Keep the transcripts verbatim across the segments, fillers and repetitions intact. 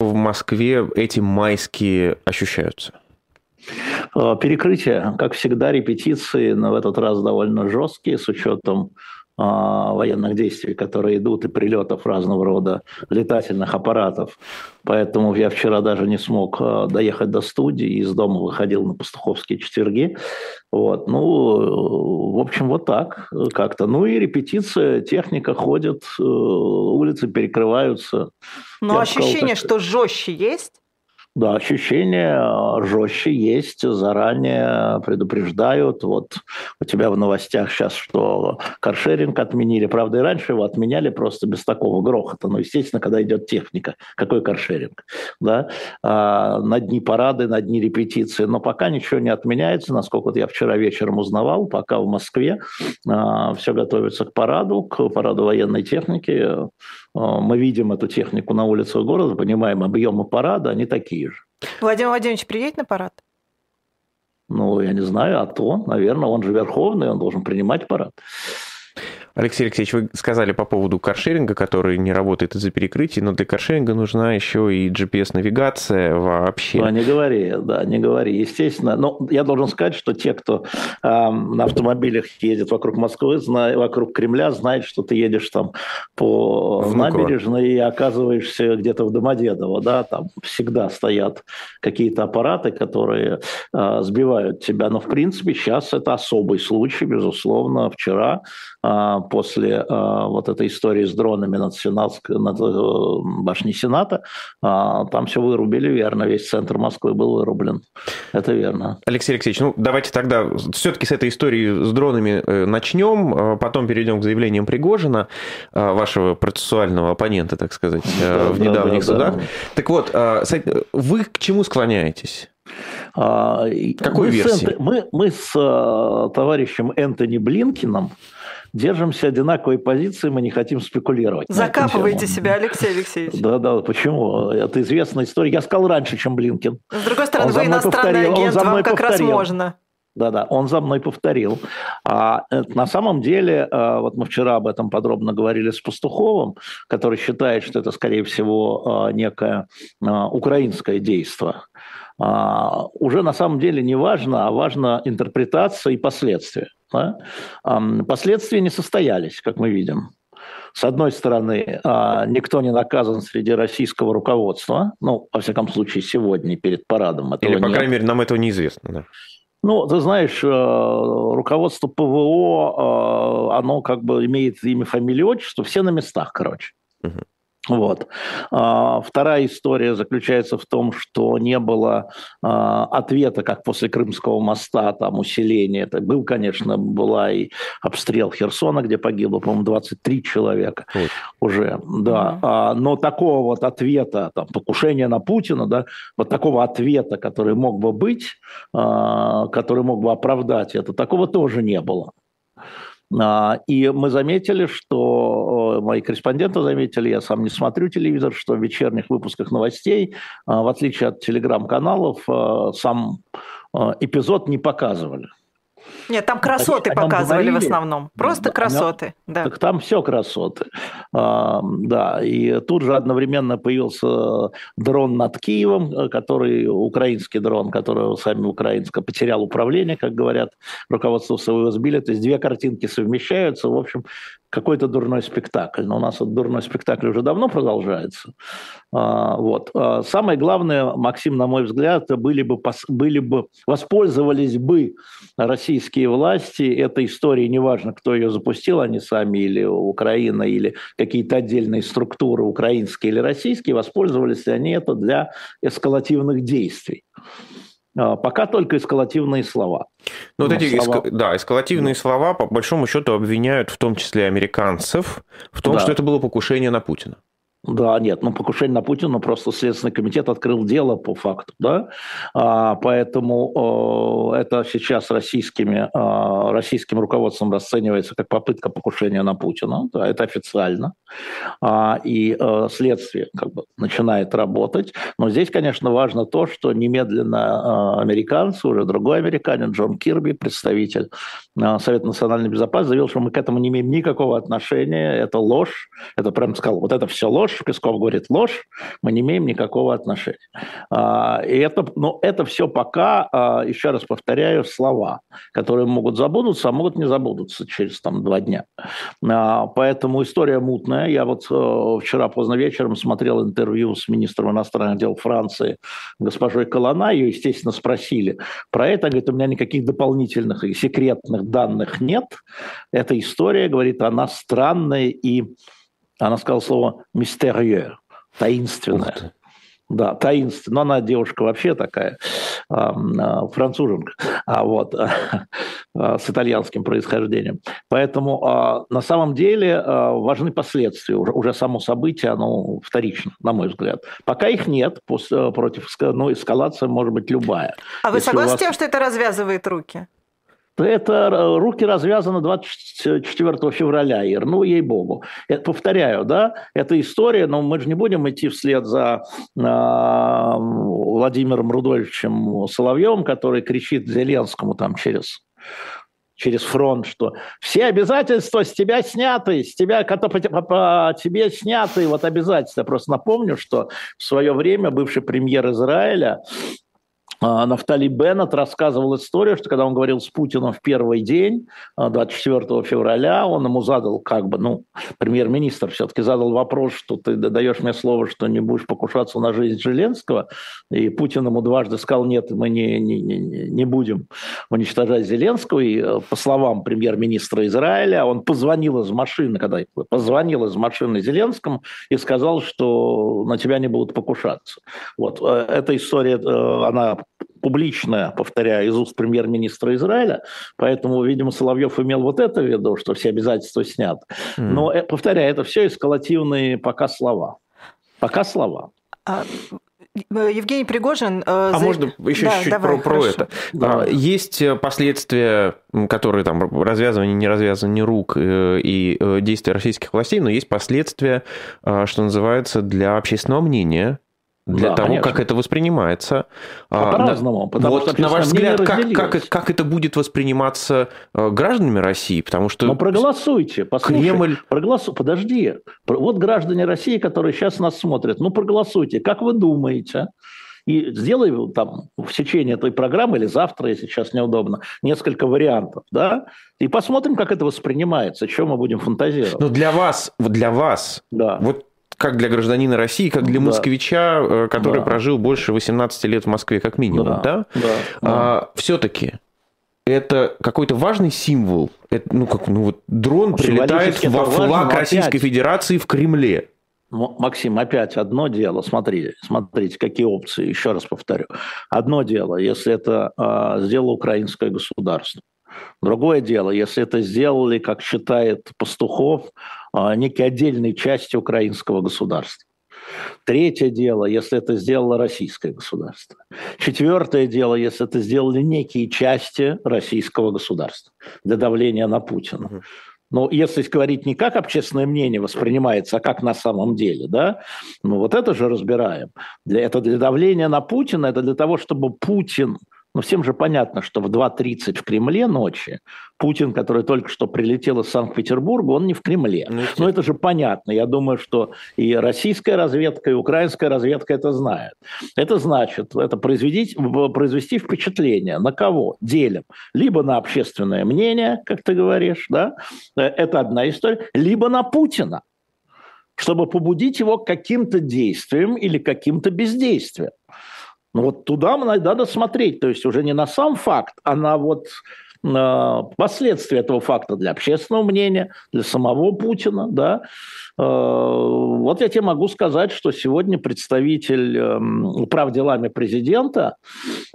в Москве эти майские ощущаются? Перекрытие, как всегда, репетиции, но в этот раз довольно жесткие, с учетом э, военных действий, которые идут, и прилетов разного рода летательных аппаратов. Поэтому я вчера даже не смог э, доехать до студии, из дома выходил на пастуховские четверги. Вот. Ну, в общем, вот так как-то. Ну и репетиция, техника ходит, э, улицы перекрываются. Но я ощущение, сказал, так... что жестче есть? Да, ощущения жестче есть, заранее предупреждают. Вот у тебя в новостях сейчас, что каршеринг отменили. Правда, и раньше его отменяли просто без такого грохота. Но, естественно, когда идет техника, какой каршеринг? Да? А, на дни парады, на дни репетиции. Но пока ничего не отменяется. Насколько я вчера вечером узнавал, пока в Москве а, все готовится к параду, к параду военной техники. А, мы видим эту технику на улицах города, понимаем объемы парада, они такие. Владимир Владимирович приедет на парад? Ну, я не знаю, а то, наверное, он же верховный, он должен принимать парад. Алексей Алексеевич, вы сказали по поводу каршеринга, который не работает из-за перекрытий, но для каршеринга нужна еще и джи пи эс-навигация вообще. Ну, не говори, да, не говори, естественно. Но я должен сказать, что те, кто э, на автомобилях едет вокруг Москвы, зна... вокруг Кремля, знают, что ты едешь там по Внуково. Набережной и оказываешься где-то в Домодедово, да, там всегда стоят какие-то аппараты, которые э, сбивают тебя. Но, в принципе, сейчас это особый случай, безусловно, вчера э, после э, вот этой истории с дронами над, Сенат, над э, башней Сената, э, там все вырубили, верно, весь центр Москвы был вырублен. Это верно. Алексей Алексеевич, ну давайте тогда все-таки с этой истории с дронами э, начнем, э, потом перейдем к заявлениям Пригожина, э, вашего процессуального оппонента, так сказать, э, в недавних да, да, судах. Да, да. Так вот, э, вы к чему склоняетесь? Какой версии? Энто... Мы, мы с э, товарищем Энтони Блинкеном держимся одинаковой позиции, мы не хотим спекулировать. Закапывайте себя, Алексей Алексеевич. Да-да, почему? Это известная история. Я сказал раньше, чем Блинкен. С другой стороны, вы иностранный агент, вам как раз можно. Да-да, он за мной повторил. А, на самом деле, вот мы вчера об этом подробно говорили с Пастуховым, который считает, что это, скорее всего, некое украинское действие. А, уже на самом деле не важно, а важна интерпретация и последствия. Да? А, последствия не состоялись, как мы видим. С одной стороны, никто не наказан среди российского руководства, ну, во всяком случае, сегодня перед парадом. Этого Или, по нет. крайней мере, нам этого неизвестно. Да? Ну, ты знаешь, руководство ПВО, оно как бы имеет имя, фамилию, отчество, все на местах, короче. Угу. Вот. Вторая история заключается в том, что не было ответа, как после Крымского моста, там усиление. Это был, конечно, была и обстрел Херсона, где погибло, по-моему, двадцать три человека Ой. уже. Да. Mm-hmm. Но такого вот ответа, там, покушение на Путина, да, вот такого ответа, который мог бы быть, который мог бы оправдать это, такого тоже не было. И мы заметили, что мои корреспонденты заметили, я сам не смотрю телевизор, что в вечерних выпусках новостей, в отличие от телеграм-каналов, сам эпизод не показывали. Нет, там красоты показывали говорили. В основном. Просто да, красоты. Да. Так там все красоты. А, да, и тут же одновременно появился дрон над Киевом, который, украинский дрон, который сами украинско потерял управление, как говорят, руководство СВО сбили. То есть две картинки совмещаются. В общем, какой-то дурной спектакль. Но у нас этот дурной спектакль уже давно продолжается. А, вот. А самое главное, Максим, на мой взгляд, были бы, были бы, воспользовались бы российские власти этой историей, неважно, кто ее запустил, они сами или Украина, или какие-то отдельные структуры, украинские или российские, воспользовались ли они это для эскалативных действий. Пока только эскалативные слова. Ну, вот эти слова... Эск... Да, эскалативные да. слова, по большому счету, обвиняют в том числе американцев в том, да. что это было покушение на Путина. Да, нет, ну покушение на Путина, просто Следственный комитет открыл дело по факту, да, а, поэтому э, это сейчас российскими, э, российским руководством расценивается как попытка покушения на Путина, да, это официально, а, и э, следствие как бы начинает работать, но здесь, конечно, важно то, что немедленно э, американцы, уже другой американец, Джон Кирби, представитель э, Совета национальной безопасности, заявил, что мы к этому не имеем никакого отношения, это ложь, это прям сказал, вот это все ложь, ложь, Песков говорит ложь, мы не имеем никакого отношения. А, и это, ну, это все пока, а, еще раз повторяю, слова, которые могут забудутся, а могут не забудутся через там, два дня. А, поэтому история мутная. Я вот а, вчера поздно вечером смотрел интервью с министром иностранных дел Франции госпожой Колона, ее, естественно, спросили про это. Говорит, у меня никаких дополнительных и секретных данных нет. Эта история, говорит, она странная и, она сказала слово «мистерье», «таинственное». Да, таинственная. Но она девушка вообще такая, француженка, вот, с итальянским происхождением. Поэтому на самом деле важны последствия. Уже само событие, оно вторично, на мой взгляд. Пока их нет, против, ну, эскалация может быть любая. А вы согласны вас... с тем, что это развязывает руки? Это руки развязаны двадцать четвёртого февраля, Ир, ну, ей-богу. Это, повторяю, да, эта история, но мы же не будем идти вслед за э, Владимиром Рудольфовичем Соловьевым, который кричит Зеленскому там через... через фронт, что все обязательства с тебя сняты, с тебя, по, по, по тебе сняты, вот обязательства. Просто напомню, что в свое время бывший премьер Израиля Нафтали Беннет рассказывал историю, что когда он говорил с Путиным в первый день, двадцать четвёртого февраля, он ему задал, как бы, ну, премьер-министр все-таки задал вопрос, что ты даешь мне слово, что не будешь покушаться на жизнь Зеленского, и Путин ему дважды сказал, нет, мы не, не, не будем уничтожать Зеленского, и по словам премьер-министра Израиля, он позвонил из машины, когда позвонил из машины Зеленскому и сказал, что на тебя не будут покушаться. Вот, эта история, она... публичная, повторяю, из уст премьер-министра Израиля, поэтому, видимо, Соловьев имел вот это в виду, что все обязательства сняты. Mm. Но, повторяю, это все эскалативные пока слова. Пока слова. А, Евгений Пригожин... Э, а за... можно еще да, чуть-чуть давай, про, про это? Давай. Есть последствия, которые там развязывание, не развязывание рук и действия российских властей, но есть последствия, что называется, для общественного мнения, для да, того, конечно. Как это воспринимается. А по-разному. Да, вот, что, на ваш взгляд, как, как, как это будет восприниматься гражданами России? Потому что... Ну, проголосуйте. Послушай, Кремль... проголосу... Подожди. Вот граждане России, которые сейчас нас смотрят. Ну, проголосуйте. Как вы думаете? И сделай там в течение этой программы или завтра, если сейчас неудобно, несколько вариантов, да? И посмотрим, как это воспринимается, чем мы будем фантазировать. Но для вас, для вас, да. Вот как для гражданина России, как для да. москвича, который да. прожил больше восемнадцати лет в Москве, как минимум, да? да? да. А, все-таки это какой-то важный символ. Это, ну, как, ну, вот дрон прилетает во флаг важно, Российской опять. Федерации в Кремле. Максим, опять одно дело, смотрите, смотрите, какие опции, еще раз повторю. Одно дело, если это а, сделало украинское государство. Другое дело, если это сделали, как считает Пастухов, некие отдельные части украинского государства. Третье дело, если это сделало российское государство. Четвертое дело, если это сделали некие части российского государства для давления на Путина. Но если говорить не как общественное мнение воспринимается, а как на самом деле, да, ну вот это же разбираем. Это для давления на Путина, это для того, чтобы Путин... Но всем же понятно, что в два тридцать в Кремле ночи Путин, который только что прилетел из Санкт-Петербурга, он не в Кремле. Ну, но это же понятно. Я думаю, что и российская разведка, и украинская разведка это знает. Это значит, это произвести, произвести впечатление. На кого? Делим. Либо на общественное мнение, как ты говоришь, да? Это одна история. Либо на Путина, чтобы побудить его к каким-то действиям или каким-то бездействиям. Ну вот туда надо смотреть, то есть уже не на сам факт, а на вот э, последствия этого факта для общественного мнения, для самого Путина, да. Э, вот я тебе могу сказать, что сегодня представитель э, прав делами президента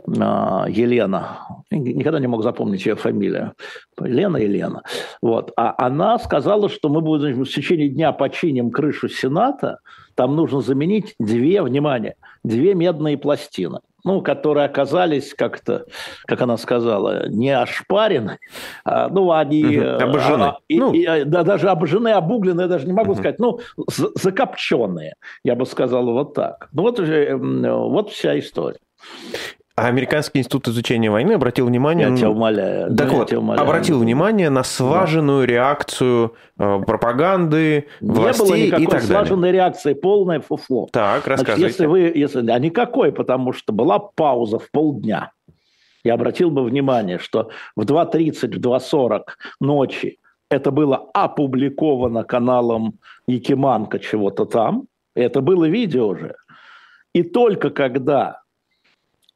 э, Елена, никогда не мог запомнить ее фамилию, Лена Елена, вот, а она сказала, что мы будем в течение дня починим крышу Сената. Там нужно заменить две, внимание, две медные пластины, ну, которые оказались как-то, как она сказала, не ошпарены, а, ну, они... Угу, обожжены. А, и, ну. и, да, даже обожжены, обугленные, я даже не могу угу. сказать, ну, закопченные, я бы сказал вот так. Ну, вот, вот вся история. А Американский институт изучения войны обратил внимание... Я тебя умоляю. Так да вот, умоляю. Обратил внимание на сваженную да. реакцию пропаганды, властей и так далее. Не было никакой сваженной реакции, полное фуфло. Так, рассказывайте. Значит, если вы, если, а никакой, потому что была пауза в полдня. Я обратил бы внимание, что в два тридцать, в два сорок ночи это было опубликовано каналом Якиманка чего-то там. Это было видео уже. И только когда...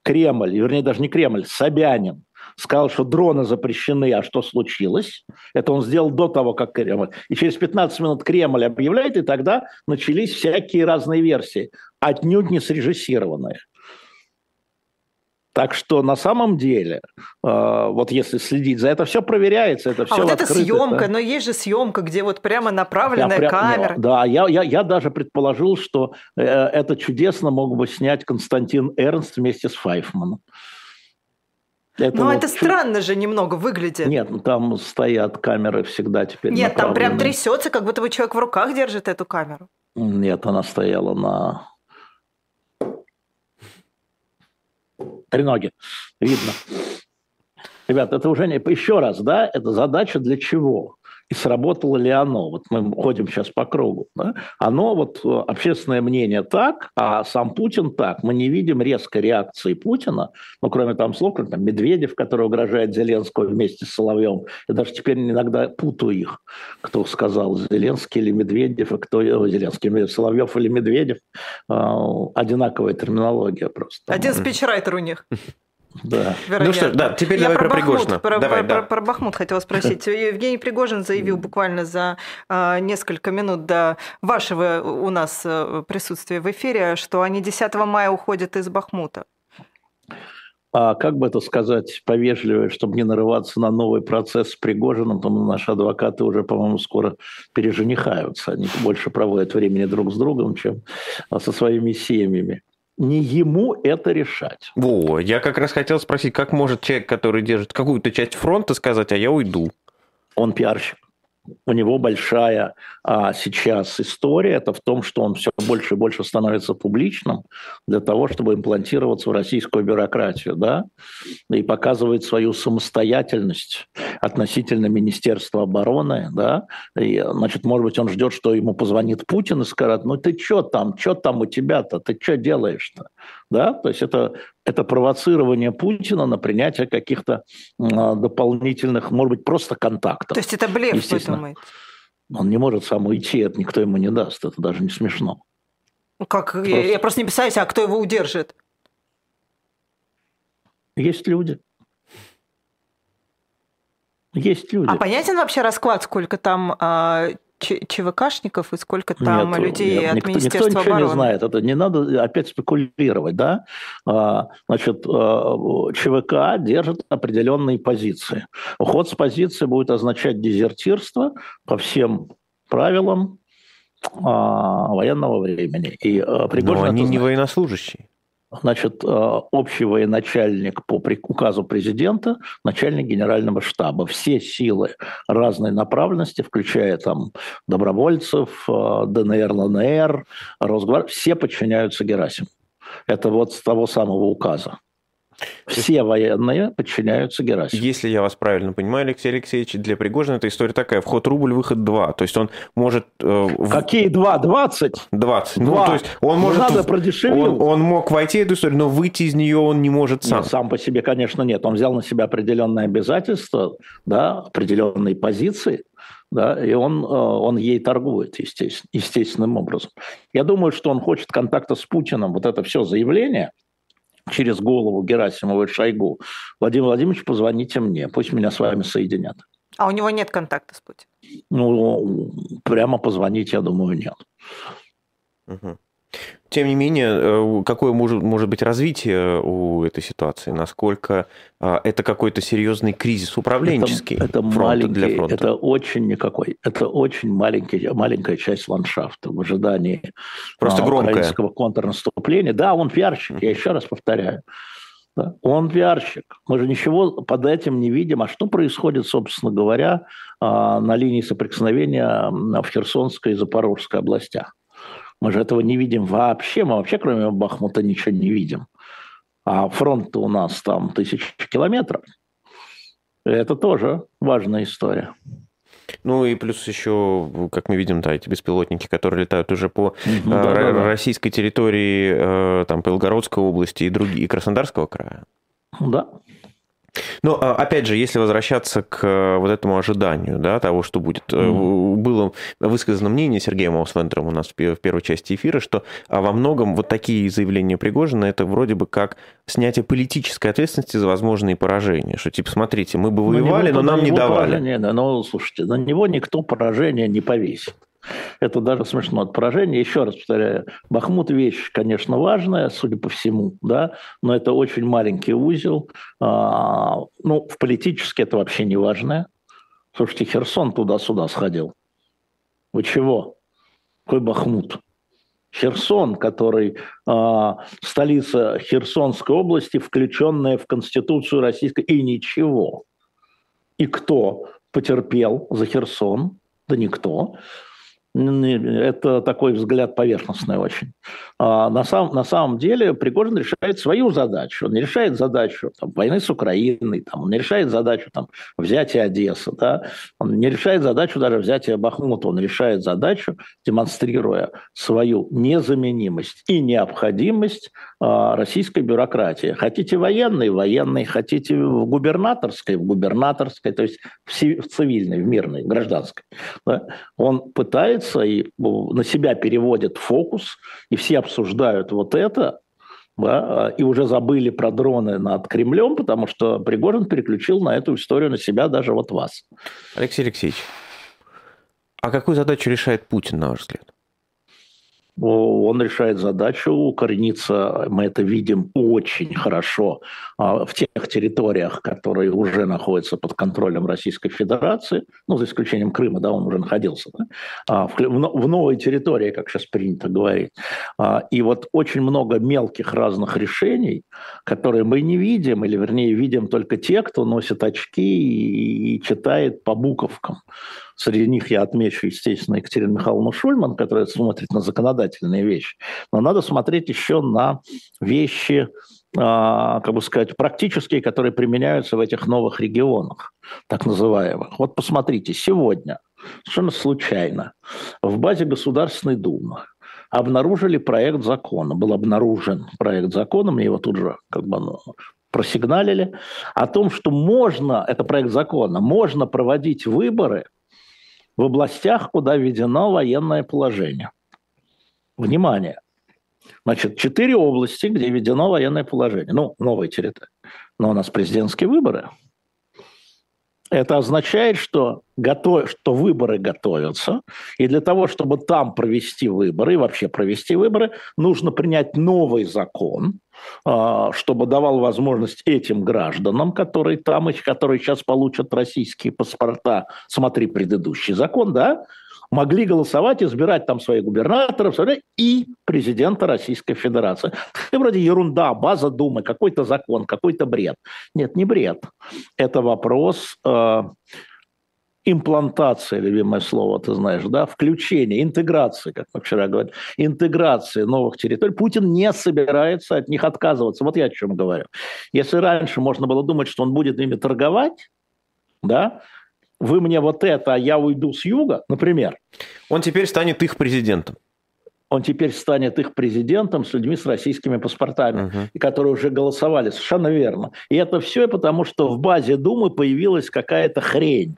Кремль, вернее, даже не Кремль, Собянин сказал, что дроны запрещены, а что случилось? Это он сделал до того, как Кремль. И через пятнадцать минут Кремль объявляет, и тогда начались всякие разные версии, отнюдь не срежиссированные. Так что на самом деле, э, вот если следить за это, все проверяется, это все открыто. А вот это съемка, это... но есть же съемка, где вот прямо направленная я, камера. Прям, да, я, я, я даже предположил, что э, это чудесно мог бы снять Константин Эрнст вместе с Файфманом. Это Но вот это чуть... странно же немного выглядит. Нет, ну там стоят камеры всегда теперь Нет, там прям трясется, как будто бы человек в руках держит эту камеру. Нет, она стояла на... Треноги. Видно. Ребят, это уже не... Еще раз, да, это задача для чего? И сработало ли оно? Вот мы ходим сейчас по кругу. Да? Оно, вот общественное мнение так, а сам Путин так. Мы не видим резкой реакции Путина, ну, кроме там слов, как там Медведев, который угрожает Зеленскому вместе с Соловьем. Я даже теперь иногда путаю их, кто сказал, Зеленский или Медведев, и кто Зеленский, Соловьев или Медведев. Одинаковая терминология просто. Один спичрайтер у них. Да. Ну что, да, теперь я давай про, про Пригожина. Про, давай, про, да. про, про Бахмут хотела спросить. Евгений Пригожин заявил буквально за э, несколько минут до вашего у нас присутствия в эфире, что они десятого мая уходят из Бахмута. А как бы это сказать повежливее, чтобы не нарываться на новый процесс с Пригожиным, потому что наши адвокаты уже, по-моему, скоро переженихаются. Они больше проводят времени друг с другом, чем со своими семьями. Не ему это решать. Во, я как раз хотел спросить, как может человек, который держит какую-то часть фронта, сказать, а я уйду? Он пиарщик. У него большая а, сейчас история. Это в том, что он все больше и больше становится публичным для того, чтобы имплантироваться в российскую бюрократию, да, и показывает свою самостоятельность относительно Министерства обороны, да. И, значит, может быть, он ждет, что ему позвонит Путин и скажет: ну ты что там, что там у тебя-то, ты что делаешь-то, да? То есть это Это провоцирование Путина на принятие каких-то дополнительных, может быть, просто контактов. То есть это блеф, вы думаете? Он не может сам уйти, это никто ему не даст, это даже не смешно. Как? Просто... Я, я просто не представляю, а кто его удержит? Есть люди. Есть люди. А понятен вообще расклад, сколько там... А... ЧВКшников и сколько там нет, людей нет, от никто, Министерства никто обороны. Никто ничего не знает. Это не надо опять спекулировать, да? Значит, ЧВК держит определенные позиции. Уход с позиции будет означать дезертирство по всем правилам военного времени. И Пригожин, но они не военнослужащие. Значит, общий военачальник по указу президента, начальник генерального штаба. Все силы разной направленности, включая там добровольцев, ДНР, ЛНР, Росгвардию, все подчиняются Герасимову. Это вот с того самого указа. Все военные подчиняются Герасимову. Если я вас правильно понимаю, Алексей Алексеевич, для Пригожина эта история такая: вход рубль, выход два. То есть он может... Э, в... Какие два? двадцать? двадцать. Ну, то есть он может... Надо продешевить. Он, он мог войти в эту историю, но выйти из нее он не может сам. Нет, сам по себе, конечно, нет. Он взял на себя определенные обязательства, да, определенные позиции. Да, и он, он ей торгует, естественно, естественным образом. Я думаю, что он хочет контакта с Путиным. Вот это все заявление... через голову Герасимова и Шойгу: Владимир Владимирович, позвоните мне, пусть меня с вами соединят. А у него нет контакта с Путиным? Ну, прямо позвонить, я думаю, нет. Угу. Тем не менее, какое может, может быть развитие у этой ситуации? Насколько это какой-то серьезный кризис управленческий? Это, это, маленький, для фронта? Это очень никакой. Это очень маленький, маленькая часть ландшафта в ожидании просто а, украинского контрнаступления. Да, он пиарщик, я еще раз повторяю. Да, он пиарщик. Мы же ничего под этим не видим. А что происходит, собственно говоря, на линии соприкосновения в Херсонской и Запорожской областях? Мы же этого не видим вообще, мы вообще кроме Бахмута ничего не видим. А фронт-то у нас там тысячи километров. Это тоже важная история. Ну и плюс еще, как мы видим, да, эти беспилотники, которые летают уже по ну, да, р- да. российской территории, там, Белгородской области и, друг... и Краснодарского края. Да. Но, опять же, если возвращаться к вот этому ожиданию, да, того, что будет, mm-hmm. было высказано мнение Сергеем Аусвентером у нас в первой части эфира, что во многом вот такие заявления Пригожина, это вроде бы как снятие политической ответственности за возможные поражения. Что, типа, смотрите, мы бы воевали, но, него, но нам не давали. Да, но, слушайте, на него никто поражение не повесит. Это даже смешно от поражения. Еще раз повторяю, Бахмут вещь, конечно, важная, судя по всему, да, но это очень маленький узел. А, ну, в политически это вообще не важное. Слушайте, Херсон туда-сюда сходил. Вы чего? Какой Бахмут? Херсон, который а, столица Херсонской области, включенная в Конституцию Российской, и ничего. И кто потерпел за Херсон? Да никто. Это такой взгляд поверхностный очень. А на, сам, на самом деле Пригожин решает свою задачу. Он не решает задачу там, войны с Украиной, там, он не решает задачу там, взятия Одессы, да? Он не решает задачу даже взятия Бахмута. Он решает задачу, демонстрируя свою незаменимость и необходимость а, российской бюрократии. Хотите военной – военной, хотите в губернаторской – в губернаторской, то есть в цивильной, в мирной, гражданской. Да? Он пытается и на себя переводит фокус, и все обсуждают вот это, да, и уже забыли про дроны над Кремлем, потому что Пригожин переключил на эту историю на себя даже вот вас. Алексей Алексеевич, а какую задачу решает Путин, на ваш взгляд? Он решает задачу укорениться, мы это видим очень хорошо, в тех территориях, которые уже находятся под контролем Российской Федерации, ну, за исключением Крыма, да, он уже находился, да, в новой территории, как сейчас принято говорить. И вот очень много мелких разных решений, которые мы не видим, или, вернее, видим только те, кто носит очки и читает по буковкам. Среди них я отмечу, естественно, Екатерину Михайловну Шульман, которая смотрит на законодательные вещи. Но надо смотреть еще на вещи, как бы сказать, практические, которые применяются в этих новых регионах, так называемых. Вот посмотрите, сегодня, совершенно случайно, в базе Государственной Думы обнаружили проект закона. Был обнаружен проект закона, мне его тут же как бы... просигналили, о том, что можно, это проект закона, можно проводить выборы в областях, куда введено военное положение. Внимание. Значит, четыре области, где введено военное положение. Ну, новые территории. Но у нас президентские выборы. Это означает, что, готов... что выборы готовятся. И для того, чтобы там провести выборы, и вообще провести выборы, нужно принять новый закон, чтобы давал возможность этим гражданам, которые там, которые сейчас получат российские паспорта, смотри предыдущий закон, да, могли голосовать, избирать там своих губернаторов и президента Российской Федерации. Это вроде ерунда, база Думы, какой-то закон, какой-то бред. Нет, не бред. Это вопрос э, имплантации, любимое слово, ты знаешь, да, включения, интеграции, как мы вчера говорили, интеграции новых территорий. Путин не собирается от них отказываться. Вот я о чем говорю. Если раньше можно было думать, что он будет ими торговать, да, вы мне вот это, а я уйду с юга, например. Он теперь станет их президентом. Он теперь станет их президентом с людьми с российскими паспортами, uh-huh. которые уже голосовали. Совершенно верно. И это все потому, что в базе Думы появилась какая-то хрень,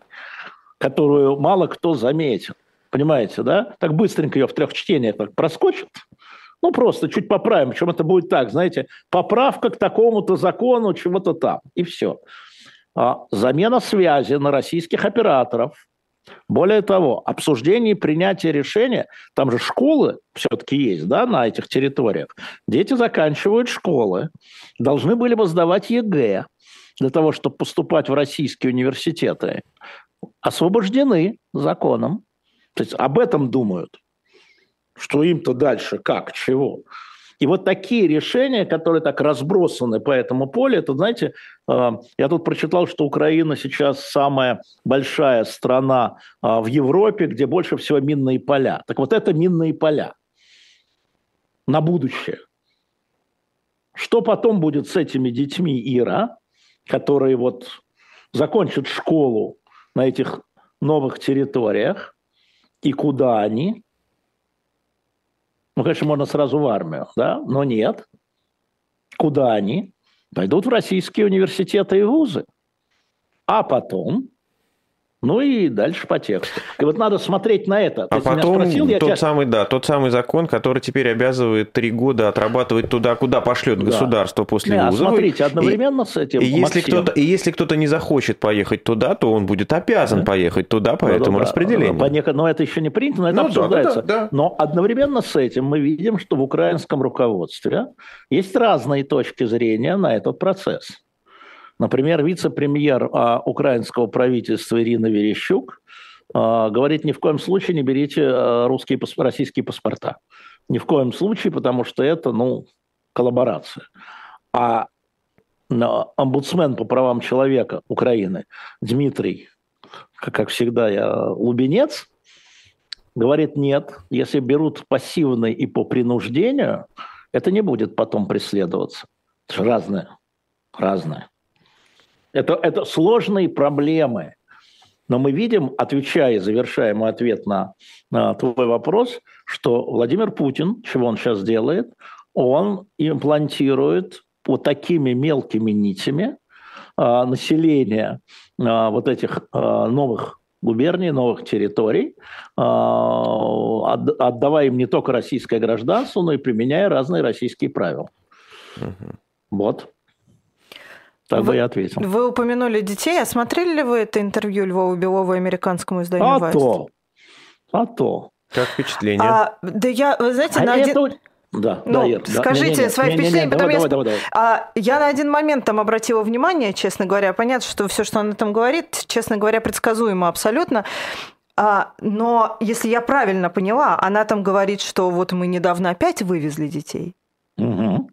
которую мало кто заметил. Понимаете, да? Так быстренько ее в трех чтениях так проскочит. Ну, просто чуть поправим. Причем это будет так, знаете, поправка к такому-то закону, чего-то там. И все. Замена связи на российских операторов. Более того, обсуждение и принятие решения, там же школы все-таки есть, да, на этих территориях. Дети заканчивают школы, должны были бы сдавать ЕГЭ для того, чтобы поступать в российские университеты. Освобождены законом. То есть об этом думают. Что им-то дальше, как, чего. И вот такие решения, которые так разбросаны по этому полю, это, знаете, я тут прочитал, что Украина сейчас самая большая страна в Европе, где больше всего минные поля. Так вот это минные поля на будущее. Что потом будет с этими детьми Ира, которые вот закончат школу на этих новых территориях, и куда они? Ну, конечно, можно сразу в армию, да? Но нет. Куда они? Пойдут в российские университеты и вузы. А потом... Ну и дальше по тексту. И вот надо смотреть на это. А Если потом спросил, тот, тебя... самый, да, тот самый закон, который теперь обязывает три года отрабатывать туда, куда пошлет да. государство после да, вуза. Смотрите, одновременно и, с этим. И если, кто-то, и если кто-то не захочет поехать туда, то он будет обязан да. поехать туда по да, этому да, распределению. Да, по неко... Но это еще не принято, но это ну, обсуждается. Да, да, да. Но одновременно с этим мы видим, что в украинском руководстве есть разные точки зрения на этот процесс. Например, вице-премьер а, украинского правительства Ирина Верещук а, говорит, ни в коем случае не берите а, русские, российские паспорта. Ни в коем случае, потому что это, ну, коллаборация. А, а омбудсмен по правам человека Украины Дмитрий, как, как всегда, я лубенец, говорит, нет, если берут пассивно и по принуждению, это не будет потом преследоваться. Это же разное, разное. Это, это сложные проблемы. Но мы видим, отвечая и завершая мой ответ на, на твой вопрос, что Владимир Путин, чего он сейчас делает, он имплантирует вот такими мелкими нитями а, население а, вот этих а, новых губерний, новых территорий, а, от, отдавая им не только российское гражданство, но и применяя разные российские правила. Угу. Вот. Так бы я ответил. Вы упомянули детей. А смотрели ли вы это интервью Львова-Белова американскому изданию «Вайс»? А то. А то. Как впечатление? А, да я, вы знаете, а на это... один... Да, ну, да, Ир, скажите да, свои не, не, впечатления, не, не, потом давай, я... Давай, давай, давай. Я на один момент там обратила внимание, честно говоря. Понятно, что все, что она там говорит, честно говоря, предсказуемо абсолютно. Но, если я правильно поняла, она там говорит, что вот мы недавно опять вывезли детей. Угу.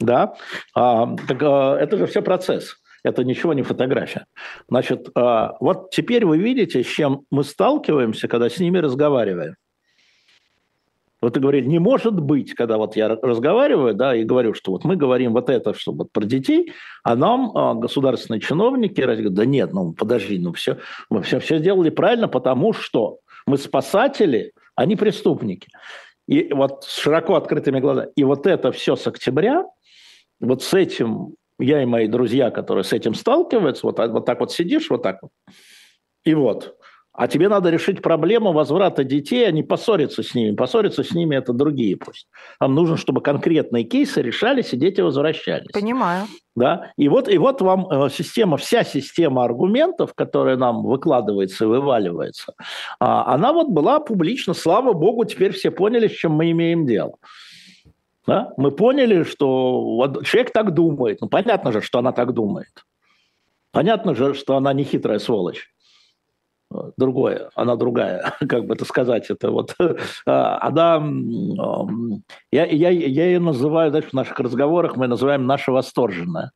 Да, а, так, а, это же все процесс, это ничего не фотография. Значит, а, вот теперь вы видите, с чем мы сталкиваемся, когда с ними разговариваем. Вот ты говоришь, не может быть, когда вот я разговариваю, да, и говорю, что вот мы говорим вот это, что вот про детей, а нам а, государственные чиновники говорят, да нет, ну подожди, ну все, мы все, все сделали правильно, потому что мы спасатели, а не преступники. И вот с широко открытыми глазами. И вот это все с октября. Вот с этим я и мои друзья, которые с этим сталкиваются, вот, вот так вот сидишь, вот так вот, и вот. А тебе надо решить проблему возврата детей, а не поссориться с ними. Поссориться с ними – это другие пусть. Нам нужно, чтобы конкретные кейсы решались, и дети возвращались. Понимаю. Да? И, вот, и вот вам система, вся система аргументов, которая нам выкладывается и вываливается, она вот была публична. Слава богу, теперь все поняли, с чем мы имеем дело. Да? Мы поняли, что человек так думает. Ну, понятно же, что она так думает. Понятно же, что она не хитрая сволочь. Другое, она другая, как бы это сказать. Это вот. Она, я, я, я ее называю, знаешь, в наших разговорах мы называем «наша восторженная».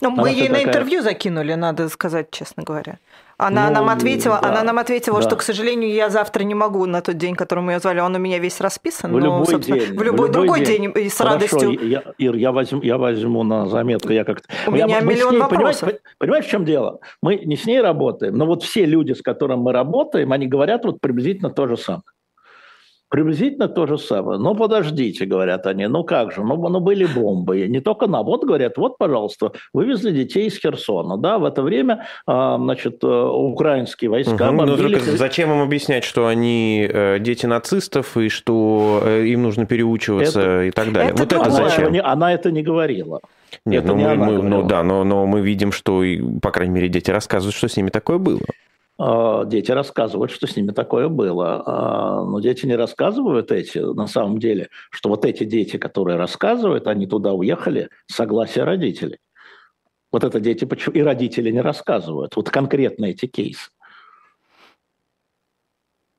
Ну, мы ей такая... на интервью закинули, надо сказать, честно говоря. Она, ну, нам ответила, да, она нам ответила, да. что, к сожалению, я завтра не могу на тот день, который мы ее звали, он у меня весь расписан. В но, любой день. В любой, любой другой день, день и с Хорошо, радостью. Я, Ир, я возьму, я возьму на заметку. Я как-то... У я, меня миллион ней, вопросов. Понимаешь, понимаешь, в чем дело? Мы не с ней работаем, но вот все люди, с которыми мы работаем, они говорят вот приблизительно то же самое. Приблизительно то же самое. Ну, подождите, говорят они, ну как же, ну, ну были бомбы. Не только на. Вот, говорят, вот, пожалуйста, вывезли детей из Херсона. Да, в это время, значит, украинские войска... Угу, бомбили... Зачем им объяснять, что они дети нацистов, и что им нужно переучиваться это... и так далее? Это вот это зачем? Она, она это не говорила. Нет, это ну, не мы, мы, говорила. Ну, да, но, но мы видим, что, по крайней мере, дети рассказывают, что с ними такое было. Дети рассказывают, что с ними такое было. Но дети не рассказывают эти, на самом деле, что вот эти дети, которые рассказывают, они туда уехали с согласия родителей. Вот это дети почему и родители не рассказывают. Вот конкретно эти кейсы.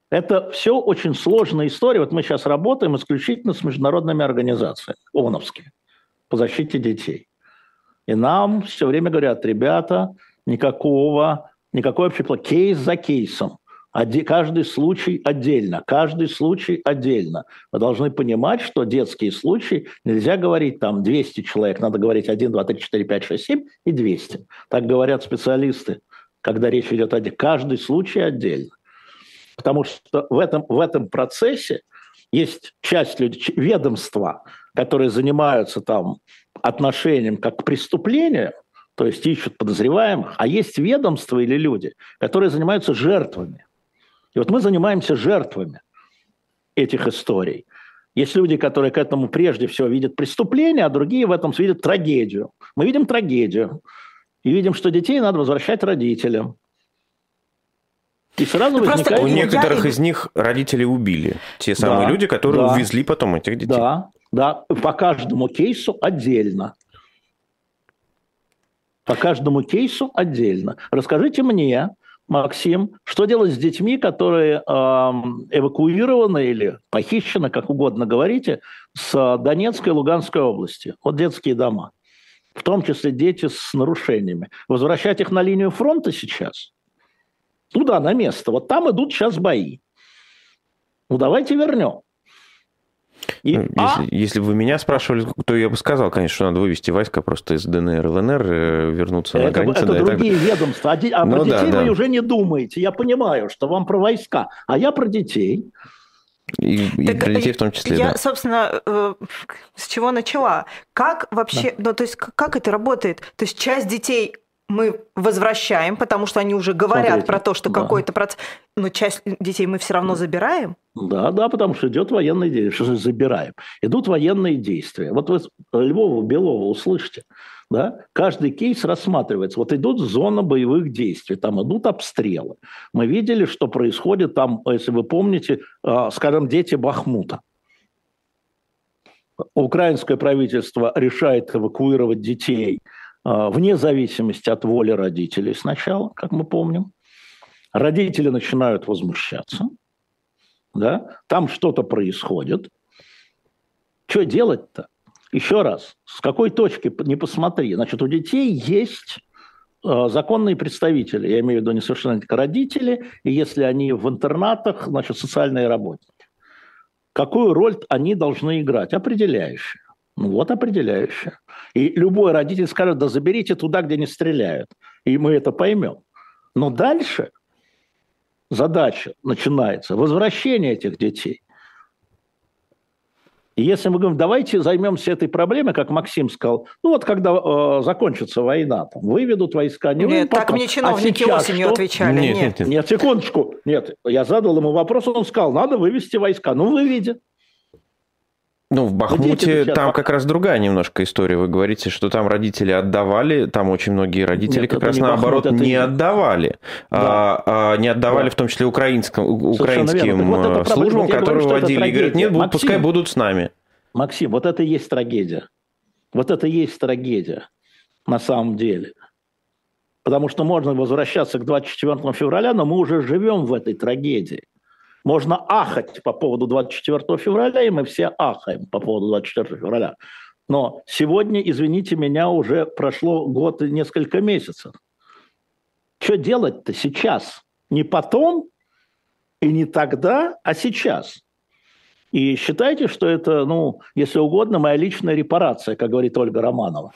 Это все очень сложная история. Вот мы сейчас работаем исключительно с международными организациями, ООНовскими, по защите детей. И нам все время говорят, ребята, никакого... Никакой общий план. Кейс за кейсом. Каждый случай отдельно, каждый случай отдельно. Вы должны понимать, что детские случаи нельзя говорить там двести человек, надо говорить один, два, три, четыре, пять, шесть, семь и двести. Так говорят специалисты, когда речь идет о каждый случай отдельно. Потому что в этом, в этом процессе есть часть людей, ведомства, которые занимаются там отношением как к преступлению, то есть ищут подозреваемых, а есть ведомства или люди, которые занимаются жертвами. И вот мы занимаемся жертвами этих историй. Есть люди, которые к этому прежде всего видят преступление, а другие в этом видят трагедию. Мы видим трагедию и видим, что детей надо возвращать родителям. И сразу возникает... У некоторых из них родители убили. Те самые да, люди, которые да, увезли потом этих детей. Да, да. По каждому кейсу отдельно. По каждому кейсу отдельно. Расскажите мне, Максим, что делать с детьми, которые эвакуированы или похищены, как угодно говорите, с Донецкой и Луганской области? Вот детские дома. В том числе дети с нарушениями. Возвращать их на линию фронта сейчас? Туда, на место. Вот там идут сейчас бои. Ну, давайте вернем. И, если, а... если бы вы меня спрашивали, то я бы сказал, конечно, что надо вывести войска просто из ДНР, ЛНР, вернуться это, на границу. Это да, другие так... ведомства. А ну, про детей да, вы да. уже не думаете. Я понимаю, что вам про войска. А я про детей. И, так, и про детей в том числе, я, да. собственно, э, с чего начала. Как вообще... Да. Ну, то есть, как это работает? То есть, часть детей... мы возвращаем, потому что они уже говорят Смотрите, про то, что да. какой-то процесс... Но часть детей мы все равно забираем? Да, да, потому что идет военные действия. Что же забираем? Идут военные действия. Вот вы Львова-Белова услышите. Да? Каждый кейс рассматривается. Вот идут зона боевых действий, там идут обстрелы. Мы видели, что происходит там, если вы помните, скажем, дети Бахмута. Украинское правительство решает эвакуировать детей вне зависимости от воли родителей сначала, как мы помним. Родители начинают возмущаться. Да? Там что-то происходит. Что делать-то? Еще раз, с какой точки не посмотри. Значит, у детей есть законные представители. Я имею в виду несовершеннолетних родителей. И если они в интернатах, значит, социальные работники. Какую роль они должны играть? Определяющие. Ну вот определяющее. И любой родитель скажет, да заберите туда, где не стреляют. И мы это поймем. Но дальше задача начинается. Возвращение этих детей. И если мы говорим, давайте займемся этой проблемой, как Максим сказал, ну вот когда э, закончится война, там, выведут войска. Не нет, так потом. Мне чиновники а осенью отвечали. Нет, нет, нет. нет, секундочку. Нет, я задал ему вопрос, он сказал, надо вывести войска. Ну выведет. Ну, в Бахмуте там как раз другая немножко история. Вы говорите, что там родители отдавали, там очень многие родители Нет, как раз не наоборот Бахмут, не, отдавали, да. а, а, не отдавали. Не да. отдавали в том числе украинским, украинским вот службам, вот которые вводили. И говорят, нет, Максим, пускай будут с нами. Максим, вот это и есть трагедия. Вот это и есть трагедия на самом деле. Потому что можно возвращаться к двадцать четвёртому февраля, но мы уже живем в этой трагедии. Можно ахать по поводу двадцать четвёртого февраля, и мы все ахаем по поводу двадцать четвёртого февраля. Но сегодня, извините меня, уже прошло год и несколько месяцев. Что делать-то сейчас? Не потом и не тогда, а сейчас. И считайте, что это, ну, если угодно, моя личная репарация, как говорит Ольга Романова.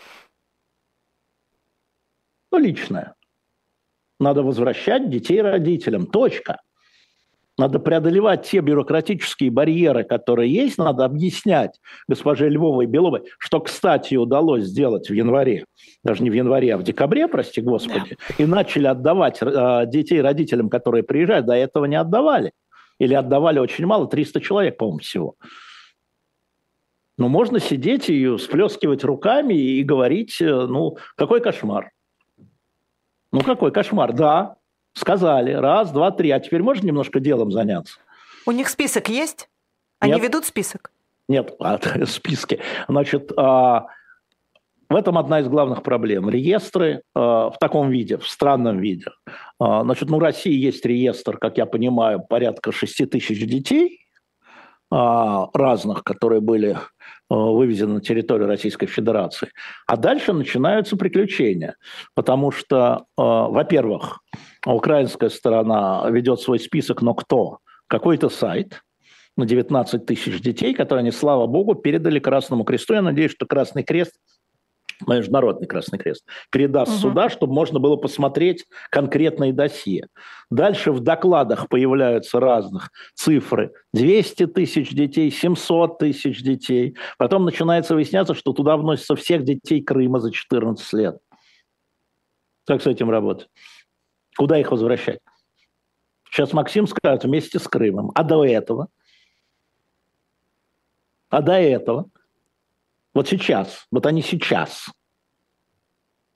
Ну, личная. Надо возвращать детей родителям. Точка. Надо преодолевать те бюрократические барьеры, которые есть. Надо объяснять госпоже Львовой и Беловой, что, кстати, удалось сделать в январе. Даже не в январе, а в декабре, прости господи. Да. И начали отдавать э, детей родителям, которые приезжают. До этого не отдавали. Или отдавали очень мало. триста человек, по-моему, всего. Но можно сидеть и всплескивать руками и говорить, э, ну, какой кошмар. Ну, какой кошмар, да. Сказали. Раз, два, три. А теперь можно немножко делом заняться? У них список есть? Они Нет. ведут список? Нет, списки. Значит, в этом одна из главных проблем. Реестры в таком виде, в странном виде. Значит, ну, в России есть реестр, как я понимаю, порядка шесть тысяч детей разных, которые были вывезены на территорию Российской Федерации. А дальше начинаются приключения. Потому что, во-первых, украинская сторона ведет свой список, но кто? Какой-то сайт на девятнадцать тысяч детей, которые они, слава богу, передали Красному Кресту. Я надеюсь, что Красный Крест, Международный Красный Крест, передаст угу. сюда, чтобы можно было посмотреть конкретные досье. Дальше в докладах появляются разных цифры. двести тысяч детей, семьсот тысяч детей. Потом начинается выясняться, что туда вносятся всех детей Крыма за четырнадцать лет. Как с этим работать? Куда их возвращать? Сейчас Максим скажет вместе с Крымом. А до этого? А до этого? Вот сейчас, вот они сейчас.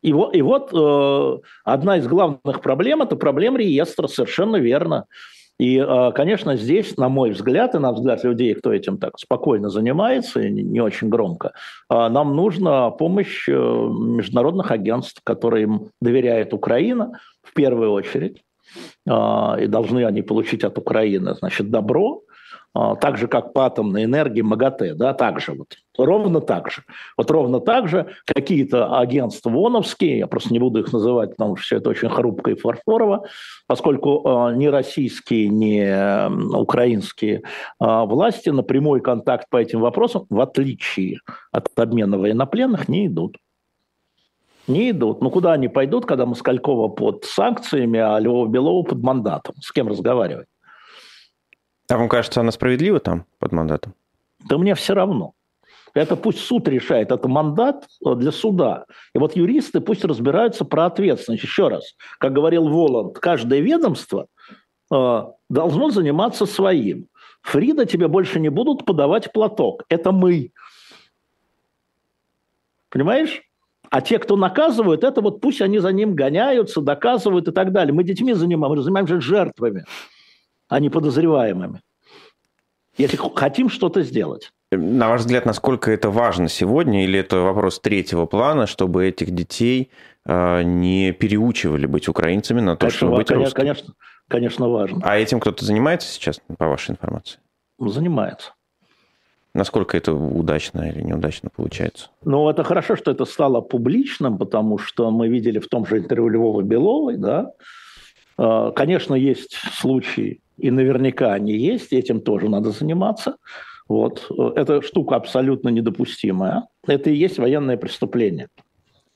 И вот, и вот э, одна из главных проблем – это проблема реестра, совершенно верно. И, э, конечно, здесь, на мой взгляд, и на взгляд людей, кто этим так спокойно занимается, и не, не очень громко, э, нам нужна помощь э, международных агентств, которым доверяет Украина в первую очередь, э, и должны они получить от Украины, значит, добро. Так же, как по атомной энергии МАГАТЭ, да, так же вот, ровно так же. Вот ровно так же какие-то агентства ООНовские, я просто не буду их называть, потому что все это очень хрупко и фарфорово, поскольку э, ни российские, ни украинские э, власти на прямой контакт по этим вопросам, в отличие от обмена военнопленных, не идут. Не идут. Ну, куда они пойдут, когда Москалькова под санкциями, а Львова-Белова под мандатом? С кем разговаривать? А вам кажется, она справедлива там под мандатом? Да мне все равно. Это пусть суд решает. Это мандат для суда. И вот юристы пусть разбираются про ответственность. Еще раз, как говорил Воланд, каждое ведомство э, должно заниматься своим. Фрида, тебе больше не будут подавать платок. Это мы. Понимаешь? А те, кто наказывают, это вот пусть они за ним гоняются, доказывают и так далее. Мы детьми занимаемся, занимаемся жертвами, а не подозреваемыми, если хотим что-то сделать. На ваш взгляд, насколько это важно сегодня, или это вопрос третьего плана, чтобы этих детей э, не переучивали быть украинцами на то, чтобы быть русскими? Конечно, конечно, важно. А этим кто-то занимается сейчас, по вашей информации? Занимается. Насколько это удачно или неудачно получается? Ну, это хорошо, что это стало публичным, потому что мы видели в том же интервью Львова-Беловой, да, э, конечно, есть случаи, и наверняка они есть, этим тоже надо заниматься. Вот. Эта штука абсолютно недопустимая. Это и есть военное преступление.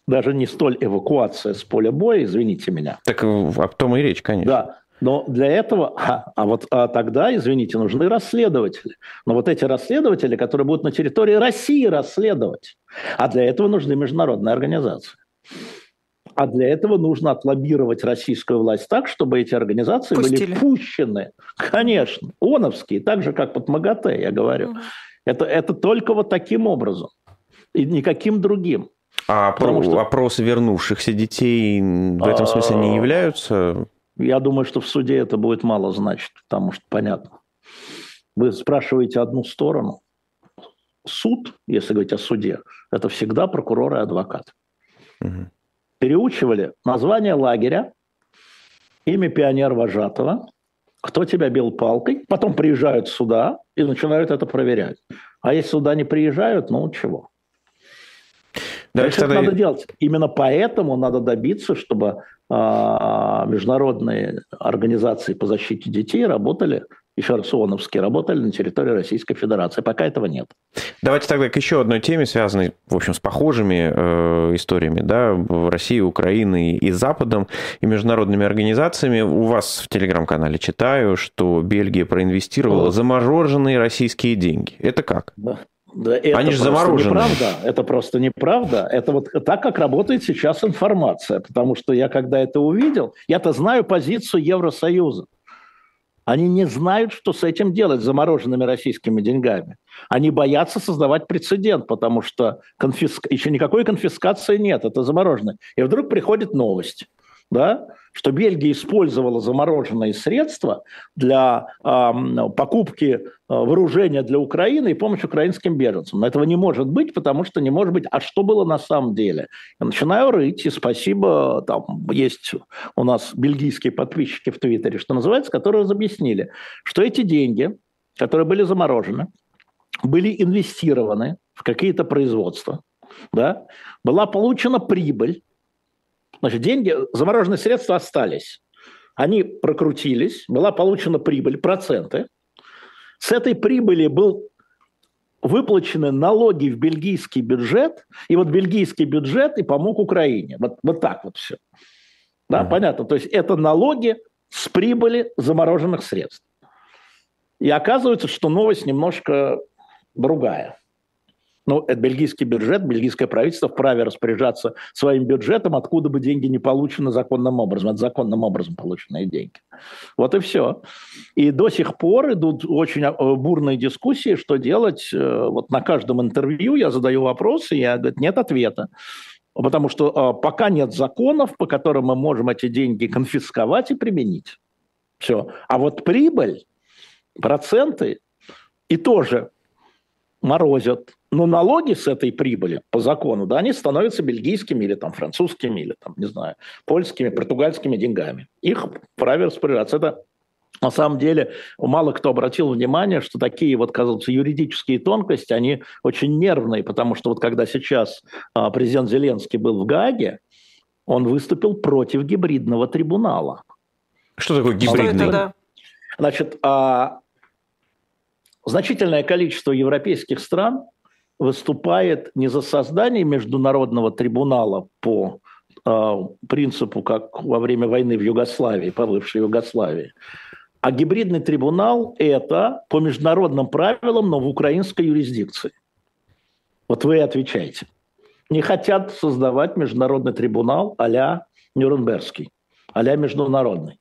Даже не столь эвакуация с поля боя, извините меня. Так об том и речь, конечно. Да, но для этого... А, а вот а тогда, извините, нужны расследователи. Но вот эти расследователи, которые будут на территории России расследовать. А для этого нужны международные организации. А для этого нужно отлоббировать российскую власть так, чтобы эти организации Пустили. были пущены. Конечно. ООНовские, так же, как под МАГАТЭ, я говорю. Mm. Это, это только вот таким образом. И никаким другим. А опро- что... опросы вернувшихся детей в этом смысле не являются? Я думаю, что в суде это будет мало значить, потому что понятно. Вы спрашиваете одну сторону. Суд, если говорить о суде, это всегда прокурор и адвокат. Mm-hmm. Переучивали название лагеря, имя пионер-вожатого, кто тебя бил палкой, потом приезжают сюда и начинают это проверять. А если сюда не приезжают, ну чего? Давайте тогда... это надо делать. Именно поэтому надо добиться, чтобы а, международные организации по защите детей работали, еще раз, ООНовские, работали на территории Российской Федерации. Пока этого нет. Давайте тогда к еще одной теме, связанной, в общем, с похожими э, историями, да, России, Украины и Западом, и международными организациями. У вас в телеграм-канале читаю, что Бельгия проинвестировала вот. замороженные российские деньги. Это как? Да. Да, это Они же заморожены. Неправда. Это просто неправда. Это вот так, как работает сейчас информация. Потому что я, когда это увидел, я-то знаю позицию Евросоюза. Они не знают, что с этим делать, с замороженными российскими деньгами. Они боятся создавать прецедент, потому что конфиск... еще никакой конфискации нет, это замороженное. И вдруг приходит новость, да, что Бельгия использовала замороженные средства для э, покупки э, вооружения для Украины и помощи украинским беженцам. Но этого не может быть, потому что не может быть. А что было на самом деле? Я начинаю рыть, и спасибо, там есть у нас бельгийские подписчики в Твиттере, что называется, которые разъяснили, что эти деньги, которые были заморожены, были инвестированы в какие-то производства, да? Была получена прибыль. Значит, деньги, замороженные средства остались. Они прокрутились, была получена прибыль, проценты. С этой прибыли был выплачены налоги в бельгийский бюджет, и вот бельгийский бюджет и помог Украине. Вот, вот так вот все. Да, mm-hmm. понятно? То есть это налоги с прибыли замороженных средств. И оказывается, что новость немножко другая. Ну, это бельгийский бюджет, бельгийское правительство вправе распоряжаться своим бюджетом, откуда бы деньги не получены законным образом. Это законным образом полученные деньги. Вот и все. И до сих пор идут очень бурные дискуссии, что делать. Вот на каждом интервью я задаю вопросы, и я говорю, нет ответа. Потому что пока нет законов, по которым мы можем эти деньги конфисковать и применить. Все. А вот прибыль, проценты и тоже морозят. Но налоги с этой прибыли по закону, да, они становятся бельгийскими или там французскими, или там, не знаю, польскими, португальскими деньгами. Их вправе распоряжаться. Это на самом деле мало кто обратил внимание, что такие вот, кажется, юридические тонкости, они очень нервные, потому что вот когда сейчас а, президент Зеленский был в Гааге, он выступил против гибридного трибунала. Что такое гибридный? Что это, да? Значит, а, значительное количество европейских стран выступает не за создание международного трибунала по э, принципу, как во время войны в Югославии, по бывшей Югославии, а гибридный трибунал – это по международным правилам, но в украинской юрисдикции. Вот вы и отвечаете. Не хотят создавать международный трибунал а-ля Нюрнбергский, а-ля международный.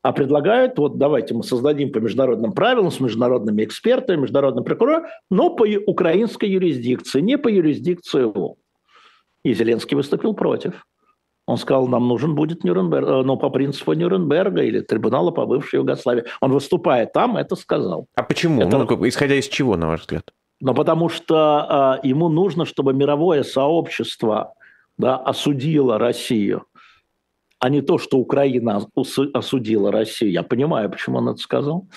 А предлагают, вот давайте мы создадим по международным правилам, с международными экспертами, международным прокурором, но по украинской юрисдикции, не по юрисдикции ООН. И Зеленский выступил против. Он сказал, нам нужен будет Нюрнберг, ну, по принципу Нюрнберга или трибунала по бывшей Югославии. Он, выступая там, это сказал. А почему? Это... Ну, исходя из чего, на ваш взгляд? Ну, потому что э, ему нужно, чтобы мировое сообщество, да, осудило Россию. А не то, что Украина осудила Россию. Я понимаю, почему он это сказал.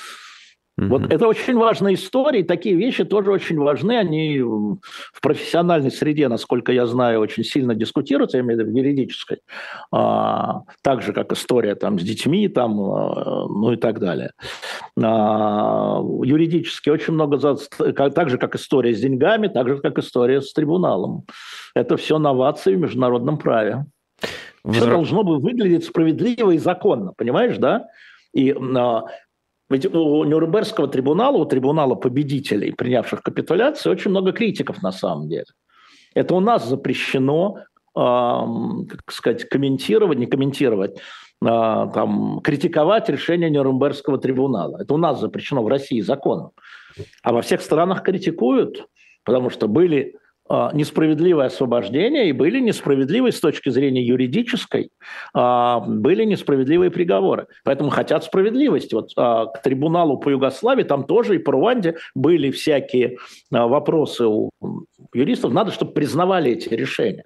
Mm-hmm. Вот это очень важная история. Такие вещи тоже очень важны. Они в профессиональной среде, насколько я знаю, очень сильно дискутируются, я имею в виду в юридической. А, так же, как история там, с детьми, там, ну и так далее. А, юридически очень много... За... Так же, как история с деньгами, так же, как история с трибуналом. Это все новации в международном праве. Все должно бы выглядеть справедливо и законно, понимаешь, да? И а, ведь у Нюрнбергского трибунала, у трибунала победителей, принявших капитуляцию, очень много критиков на самом деле. Это у нас запрещено, а, как сказать, комментировать, не комментировать, а, там, критиковать решение Нюрнбергского трибунала. Это у нас запрещено в России законом. А во всех странах критикуют, потому что были... несправедливое освобождение, и были несправедливые с точки зрения юридической, были несправедливые приговоры. Поэтому хотят справедливости. Вот к трибуналу по Югославии, там тоже и по Руанде были всякие вопросы у юристов. Надо, чтобы признавали эти решения.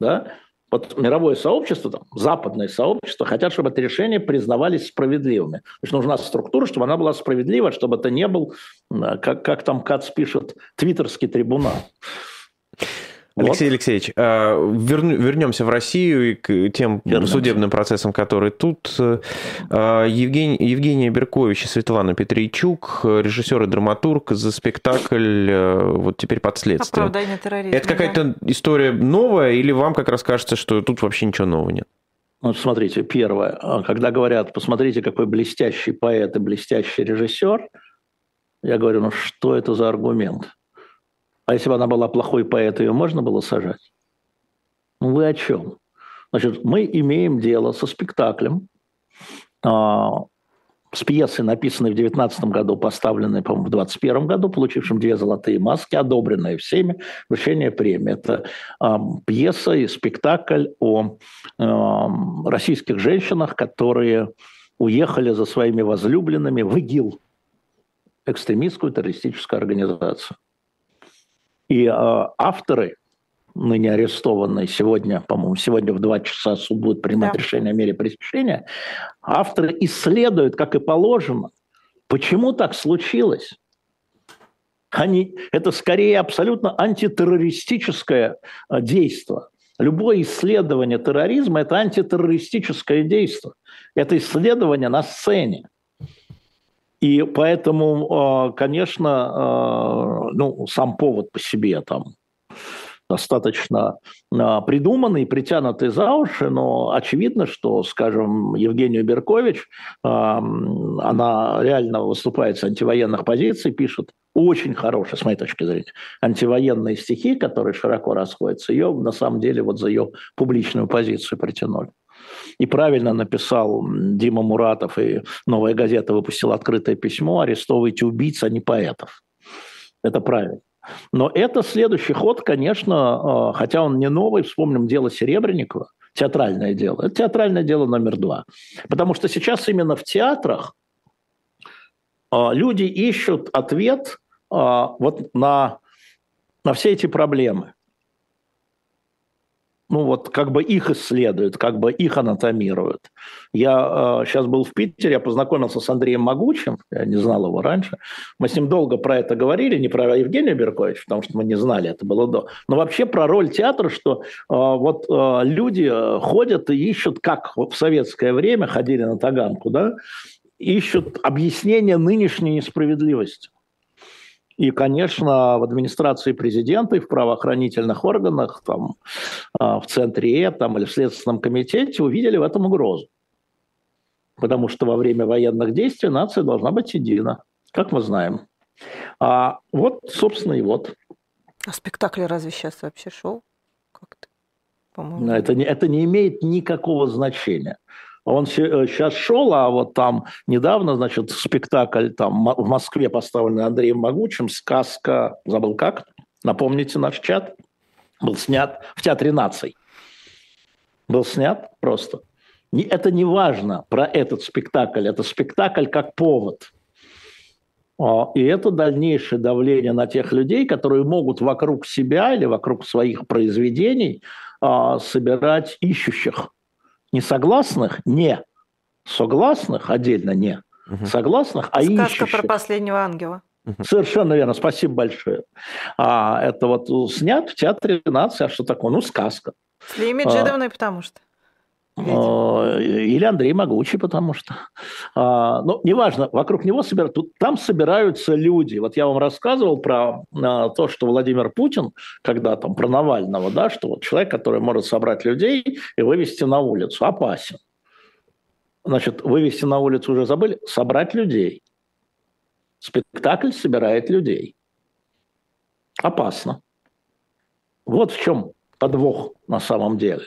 Да? Вот мировое сообщество, там, западное сообщество хотят, чтобы эти решения признавались справедливыми. То есть нужна структура, чтобы она была справедлива, чтобы это не был, как, как там Кац пишет, твиттерский трибунал. Алексей вот. Алексеевич, вернемся в Россию и к тем вернемся. судебным процессам, которые тут. Евгений, Евгений Беркович и Светлана Петрейчук, режиссер и драматург, за спектакль «Вот теперь под следствием». Оправдание терроризма. Это какая-то да. история новая, или вам как раз кажется, что тут вообще ничего нового нет? Ну, смотрите, первое, когда говорят, посмотрите, какой блестящий поэт и блестящий режиссер, я говорю, ну что это за аргумент? А если бы она была плохой поэт, ее можно было сажать? Ну, вы о чем? Значит, мы имеем дело со спектаклем, э, с пьесой, написанной в девятнадцатом году, поставленной, по-моему, в двадцать первом году, получившим две золотые маски, одобренные всеми, вручение премии. Это э, пьеса и спектакль о э, российских женщинах, которые уехали за своими возлюбленными в ИГИЛ, экстремистскую террористическую организацию. И э, авторы, ныне арестованные сегодня, по-моему, сегодня в два часа суд будет принимать да. решение о мере пресечения, авторы исследуют, как и положено, почему так случилось. Они, это скорее абсолютно антитеррористическое действие. Любое исследование терроризма – это антитеррористическое действие. Это исследование на сцене. И поэтому, конечно, ну, сам повод по себе там достаточно придуманный, притянутый за уши, но очевидно, что, скажем, Евгению Беркович, она реально выступает с антивоенных позиций, пишет очень хорошие, с моей точки зрения, антивоенные стихи, которые широко расходятся. Ее, на самом деле, вот за ее публичную позицию притянули. И правильно написал Дима Муратов, и «Новая газета» выпустила открытое письмо: «Арестовывайте убийц, а не поэтов». Это правильно. Но это следующий ход, конечно, хотя он не новый, вспомним дело Серебренникова, театральное дело. Это театральное дело номер два. Потому что сейчас именно в театрах люди ищут ответ вот на, на все эти проблемы. Ну вот как бы их исследуют, как бы их анатомируют. Я э, сейчас был в Питере, я познакомился с Андреем Могучим, я не знал его раньше. Мы с ним долго про это говорили, не про Евгения Берковича, потому что мы не знали, это было до. Но вообще про роль театра, что э, вот э, люди ходят и ищут, как в советское время ходили на Таганку, да, ищут объяснение нынешней несправедливости. И, конечно, в администрации президента и в правоохранительных органах, там, в Центре Э там, или в Следственном комитете увидели в этом угрозу. Потому что во время военных действий нация должна быть едина, как мы знаем. А вот, собственно, и вот. А спектакли разве сейчас вообще шел? Как-то, по-моему. Это, это не имеет никакого значения. Он сейчас шел, а вот там недавно, значит, спектакль там в Москве, поставленный Андреем Могучим, сказка, забыл как, напомните наш чат, был снят в Театре наций. Был снят просто. Это не важно про этот спектакль, это спектакль как повод. И это дальнейшее давление на тех людей, которые могут вокруг себя или вокруг своих произведений собирать ищущих. Не согласных, не согласных, отдельно не угу. согласных, а ищущих. Сказка про последнего ангела. Совершенно верно, спасибо большое. А, это вот снят в Театре нации, а что такое? Ну, сказка. С Лией Меджидовной, а, потому что. А, или Андрей Могучий, потому что. А, ну, неважно, вокруг него собирают. Тут, там собираются люди. Вот я вам рассказывал про а, то, что Владимир Путин, когда там про Навального, да, что вот человек, который может собрать людей и вывести на улицу, опасен. Значит, вывести на улицу уже забыли, собрать людей. Спектакль собирает людей. Опасно. Вот в чем подвох на самом деле.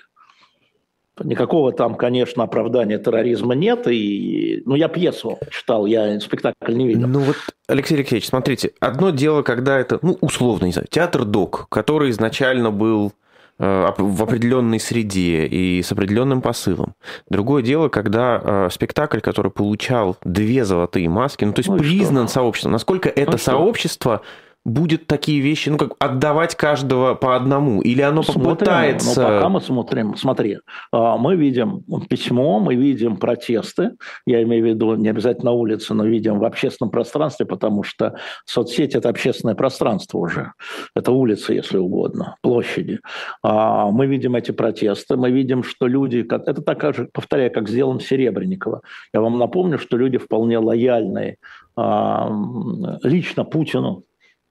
Никакого там, конечно, оправдания терроризма нет. И, ну, я пьесу читал, я спектакль не видел. Ну вот, Алексей Алексеевич, смотрите, одно дело, когда это, ну, условно, не знаю, театр-док, который изначально был э, в определенной среде и с определенным посылом. Другое дело, когда э, спектакль, который получал две золотые маски, ну, то есть ну, признан что? Сообществом. Насколько это ну, сообщество... будет такие вещи, ну, как отдавать каждого по одному? Или оно смотрим, попытается... Ну, пока мы смотрим, смотри, мы видим письмо, мы видим протесты, я имею в виду не обязательно на улице, но видим в общественном пространстве, потому что соцсеть – это общественное пространство уже, это улицы, если угодно, площади. Мы видим эти протесты, мы видим, что люди... Это так же, повторяю, как с делом Серебренникова. Я вам напомню, что люди вполне лояльные лично Путину,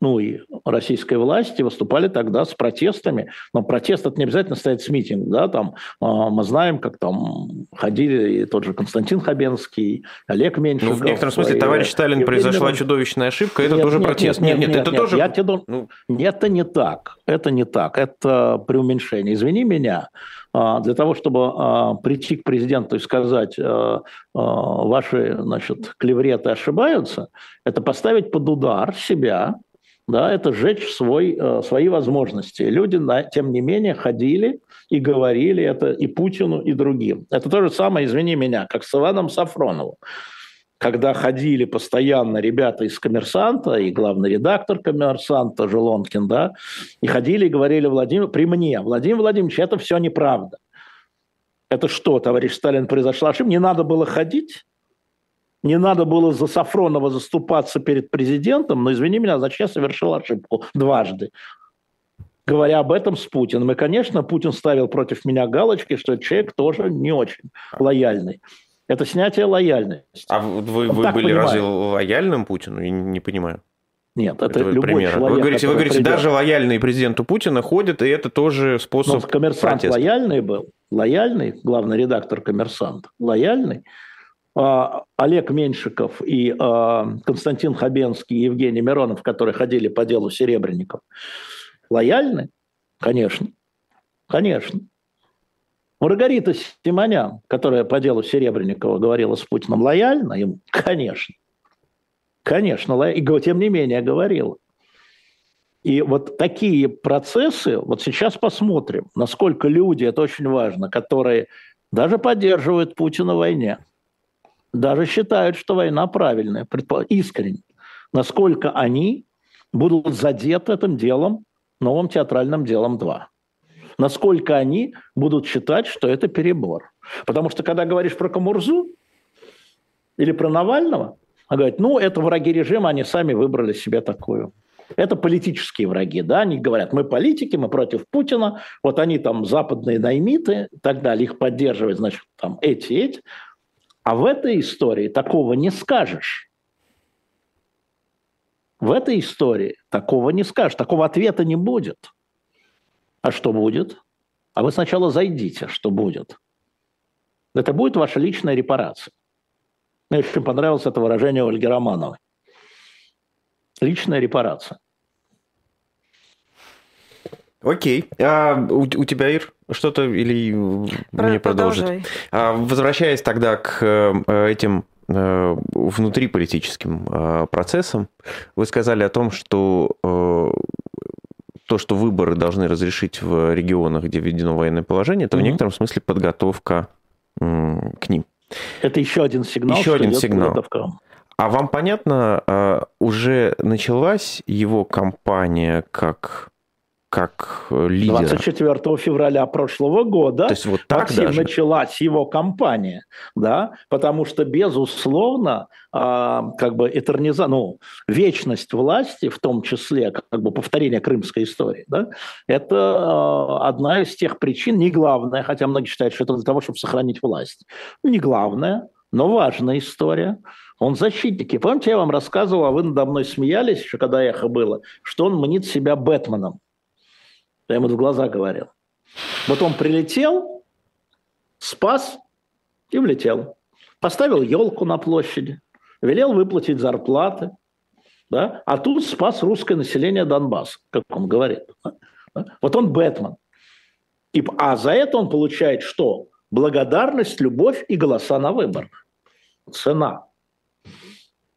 ну и российской власти выступали тогда с протестами. Но протест – это не обязательно стоит с митинг. Да? Там, э, мы знаем, как там ходили и тот же Константин Хабенский, Олег Меньшиков. Ну, в некотором смысле, и, товарищ Сталин, и, произошла и, чудовищная ошибка, нет, это тоже нет, протест. Нет, нет, нет, нет, это, нет, тоже... Я тебе думаю, ну... это не так, это не так, это преуменьшение. Извини меня, для того, чтобы прийти к президенту и сказать, ваши, значит, клевреты ошибаются, это поставить под удар себя, да, это сжечь свой, свои возможности. Люди, тем не менее, ходили и говорили это и Путину, и другим. Это то же самое, извини меня, как с Иваном Сафроновым. Когда ходили постоянно ребята из «Коммерсанта», и главный редактор «Коммерсанта» Желонкин, да, и ходили и говорили Владимир, при мне, Владимир Владимирович, это все неправда. Это что, товарищ Сталин, произошла ошибка? Не надо было ходить? Не надо было за Сафронова заступаться перед президентом, но, извини меня, значит, я совершил ошибку дважды. говоря об этом с Путиным. И, конечно, Путин ставил против меня галочки, что человек тоже не очень лояльный. Это снятие лояльности. А вы, вы были понимаю. разве лояльным Путину? Я не понимаю. Нет, это, это любой пример. человек. Вы говорите, вы говорите придет... даже лояльные президенту Путина ходят, и это тоже способ протеста. Коммерсант протеста. лояльный был, лояльный, главный редактор «Коммерсант», лояльный. А, Олег Меньшиков и а, Константин Хабенский и Евгений Миронов, которые ходили по делу Серебренников, лояльны? Конечно, конечно. Маргарита Симонян, которая по делу Серебренникова говорила с Путиным, лояльна ему? Конечно. Конечно, и тем не менее говорила. И вот такие процессы, вот сейчас посмотрим, насколько люди, это очень важно, которые даже поддерживают Путина в войне, даже считают, что война правильная, искренне, насколько они будут задеты этим делом, новым театральным делом два. Насколько они будут считать, что это перебор. Потому что когда говоришь про Камурзу или про Навального, он говорит, ну, это враги режима, они сами выбрали себе такую. Это политические враги, да, они говорят, мы политики, мы против Путина, вот они там западные наймиты и так далее, их поддерживают, значит, там эти, эти. А в этой истории такого не скажешь. В этой истории такого не скажешь, такого ответа не будет. А что будет? А вы сначала зайдите, что будет. Это будет ваша личная репарация. Мне очень понравилось это выражение Ольги Романовой. Личная репарация. Окей. А у, у тебя, Ир, что-то или Про, мне продолжить? А, возвращаясь тогда к этим внутриполитическим процессам, вы сказали о том, что то, что выборы должны разрешить в регионах, где введено военное положение, это mm-hmm. в некотором смысле подготовка к ним. Это еще один сигнал. Еще один сигнал. А вам понятно, уже началась его кампания как, как лидера? двадцать четвёртого февраля прошлого года. То есть вот так даже? Началась его кампания, да, потому что, безусловно, как бы этерниза, ну, вечность власти, в том числе, как бы повторение крымской истории, да, это одна из тех причин, не главная, хотя многие считают, что это для того, чтобы сохранить власть. Не главная, но важная история. Он защитник. И помните, я вам рассказывал, а вы надо мной смеялись, еще когда эхо было, что он мнит себя Бэтменом. Я ему в глаза говорил. Вот он прилетел, спас и влетел. Поставил елку на площади, велел выплатить зарплаты. Да? А тут спас русское население Донбасса, как он говорит. Да? Вот он Бэтмен. И, а за это он получает что? Благодарность, любовь и голоса на выборах. Цена.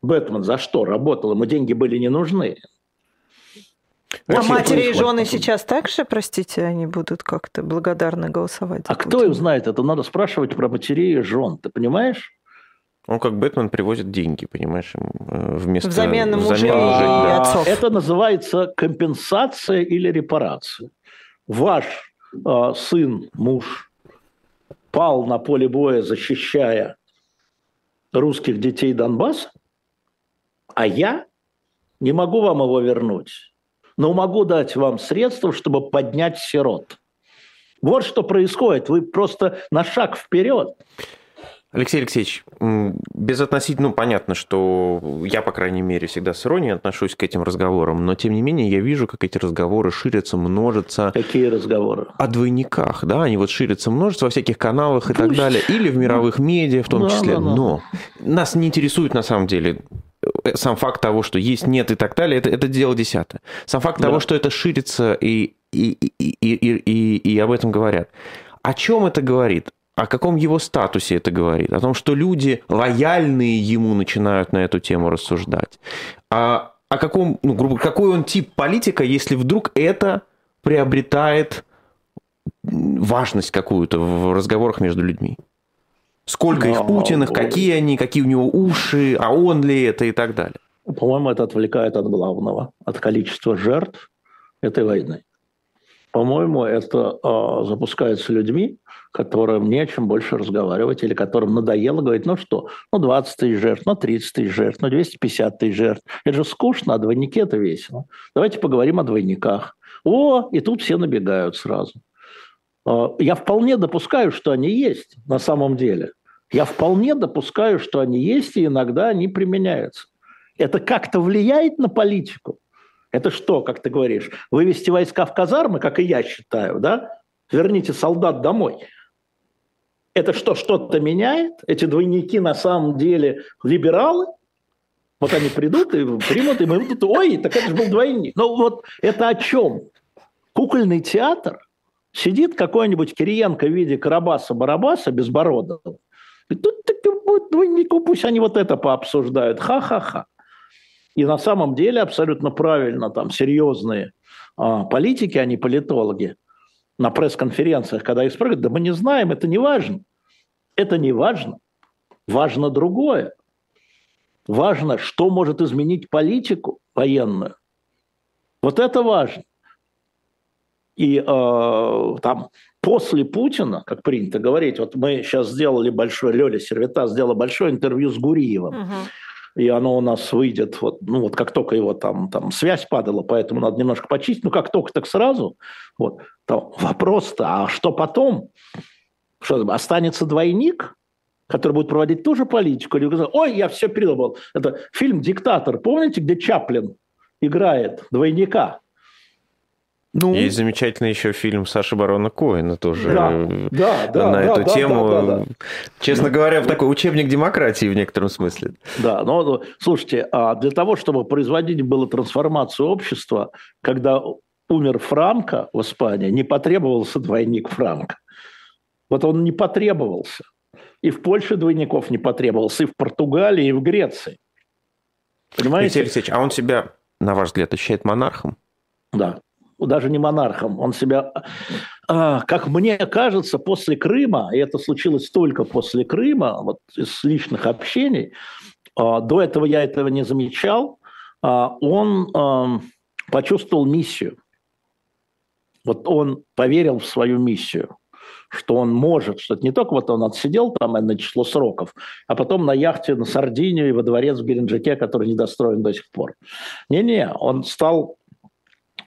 Бэтмен за что работал? Ему деньги были не нужны. А Очень матери и жены сейчас так же, простите, они будут как-то благодарны голосовать? А кто им знает? Это надо спрашивать про матерей и жен, ты понимаешь? Он как Бэтмен привозит деньги, понимаешь, вместо... Взамен на мужей и отцов. Это называется компенсация или репарация. Ваш э, сын, муж пал на поле боя, защищая русских детей Донбасса, а я не могу вам его вернуть. Но могу дать вам средства, чтобы поднять сирот. Вот что происходит. Вы просто на шаг вперед. Алексей Алексеевич, безотносительно, ну, понятно, что я, по крайней мере, всегда с иронией отношусь к этим разговорам, но, тем не менее, я вижу, как эти разговоры ширятся, множатся. Какие разговоры? О двойниках, да, они вот ширятся, множатся во всяких каналах и Пусть. так далее, или в мировых медиа в том да, числе, да, да. но нас не интересует, на самом деле, сам факт того, что есть, нет и так далее, это, это дело десятое. Сам факт да. того, что это ширится и, и, и, и, и, и об этом говорят. О чем это говорит? О каком его статусе это говорит? О том, что люди, лояльные ему, начинают на эту тему рассуждать. А, о каком, ну, грубо говоря, какой он тип политика, если вдруг это приобретает важность какую-то в разговорах между людьми? Сколько их Путиных, какие они, какие у него уши, а он ли это и так далее? По-моему, это отвлекает от главного, от количества жертв этой войны. По-моему, это э, запускается людьми, которым нечем больше разговаривать, или которым надоело говорить, ну что, ну двадцать тысяч жертв, ну тридцать тысяч жертв, ну двести пятьдесят тысяч жертв. Это же скучно, а двойники – это весело. Давайте поговорим о двойниках. О, и тут все набегают сразу. Э, я вполне допускаю, что они есть на самом деле. Я вполне допускаю, что они есть, и иногда они применяются. Это как-то влияет на политику? Это что, как ты говоришь, вывести войска в казармы, как и я считаю, да? Верните солдат домой. Это что, что-то меняет? Эти двойники на самом деле либералы? Вот они придут и примут, и мы тут, ой, так это же был двойник. Ну вот это о чем? Кукольный театр? Сидит какой-нибудь Кириенко в виде Карабаса-Барабаса безбородого. И тут такие двойники, пусть они вот это пообсуждают. Ха-ха-ха. И на самом деле абсолютно правильно там серьезные а, политики, а не политологи, на пресс-конференциях, когда их спрашивают, да мы не знаем, это не важно. Это не важно. Важно другое. Важно, что может изменить политику военную. Вот это важно. И э, там после Путина, как принято говорить, вот мы сейчас сделали большое, Лёля Сервита сделала большое интервью с Гуриевым. Угу. И оно у нас выйдет, вот, ну вот как только его там, там связь падала, поэтому надо немножко почистить, ну как только, так сразу. Вот, вопрос-то, а что потом? Что, останется двойник, который будет проводить ту же политику? Или, ой, я все передумал. Это фильм «Диктатор», помните, где Чаплин играет двойника? Ну, есть замечательный еще фильм Саши Барона Коэна тоже да, да, да, на да, эту да, тему. Да, да, да. Честно говоря, в такой учебник демократии в некотором смысле. Да, но слушайте, для того, чтобы производить было трансформацию общества, когда умер Франко в Испании, не потребовался двойник Франко. Вот он не потребовался. И в Польше двойников не потребовался, и в Португалии, и в Греции. Понимаете? Алексей Алексеевич, а он себя, на ваш взгляд, ощущает монархом? Да. Даже не монархом, он себя, как мне кажется, после Крыма, и это случилось только после Крыма, вот из личных общений, до этого я этого не замечал, он почувствовал миссию. Вот он поверил в свою миссию, что он может, что это не только вот он отсидел там на число сроков, а потом на яхте на Сардинию и во дворец в Геленджике, который недостроен до сих пор. Не-не, он стал...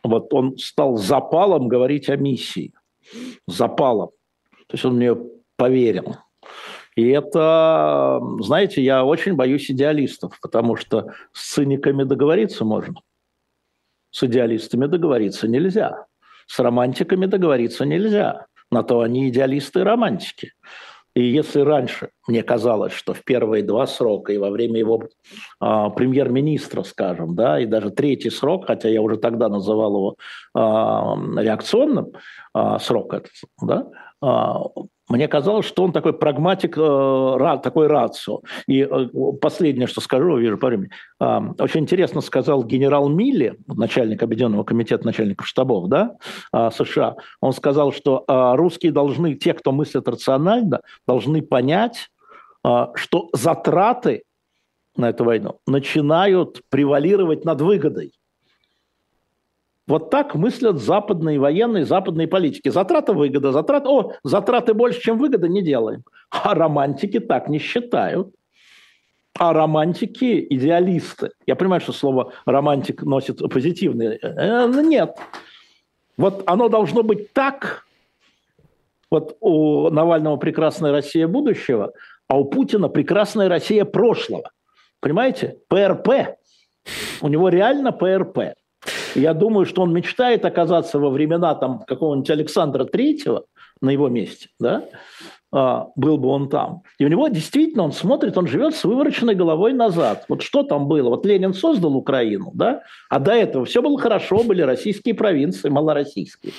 Вот он стал запалом говорить о миссии. Запалом. То есть он в нее поверил. И это, знаете, я очень боюсь идеалистов, потому что с циниками договориться можно. С идеалистами договориться нельзя. С романтиками договориться нельзя. На то они идеалисты и романтики. И если раньше мне казалось, что в первые два срока и во время его а, премьер-министра, скажем, да, и даже третий срок, хотя я уже тогда называл его а, реакционным а, срок, этот, да, а, мне казалось, что он такой прагматик, а, ра, такой рацио. И а, последнее, что скажу, вижу по времени, а, очень интересно сказал генерал Милли, начальник Объединенного комитета начальников штабов, да, а, США, он сказал, что а, русские должны, те, кто мыслит рационально, должны понять, а, что затраты на эту войну начинают превалировать над выгодой. Вот так мыслят западные военные, западные политики. Затрата, выгода, затрата. О, затраты больше, чем выгода, не делаем. А романтики так не считают. А романтики – идеалисты. Я понимаю, что слово «романтик» носит позитивный. Нет. Вот оно должно быть так. Вот у Навального прекрасная Россия будущего, а у Путина прекрасная Россия прошлого. Понимаете? ПРП. У него реально ПРП. Я думаю, что он мечтает оказаться во времена там, какого-нибудь Александра Третьего на его месте, да? а, был бы он там. И у него действительно, он смотрит, он живет с вывороченной головой назад. Вот что там было? Вот Ленин создал Украину, да? А до этого все было хорошо, были российские провинции, малороссийские.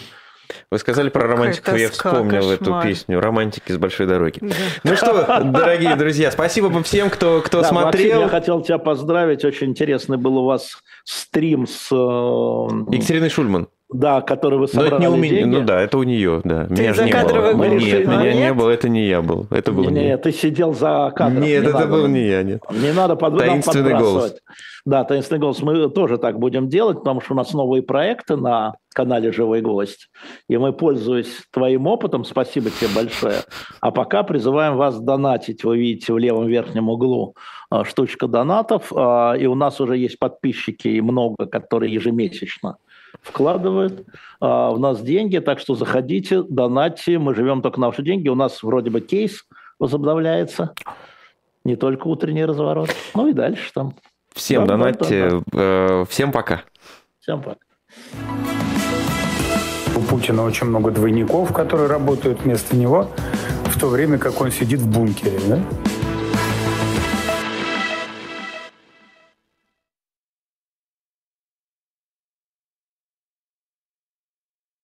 Вы сказали про романтиков, я вспомнил эту песню «Романтики с большой дороги». Да. Ну что, дорогие друзья, спасибо всем, кто, кто да, смотрел. Максим, я хотел тебя поздравить, очень интересный был у вас стрим с... Екатериной Шульман. Да, который вы собрали. Но это не у меня. Деньги. Ну да, это у нее, да. Ты меня же не было. Нет, нет, меня не было, это не я был. Это был. Нет, нет, ты сидел за кадром. Нет, не это надо. Был не я, нет. Не надо под... Таинственный голос. Да, таинственный голос. Мы тоже так будем делать, потому что у нас новые проекты на канале «Живой гость». И мы, пользуясь твоим опытом, спасибо тебе большое. А пока призываем вас донатить. Вы видите в левом верхнем углу штучка донатов. И у нас уже есть подписчики и много, которые ежемесячно вкладывают а, в нас деньги, так что заходите, донатьте, мы живем только на ваши деньги, у нас вроде бы кейс возобновляется, не только утренний разворот, ну и дальше там. Всем да, донатьте, да, да, да. Всем пока. Всем пока. У Путина очень много двойников, которые работают вместо него, в то время как он сидит в бункере, да?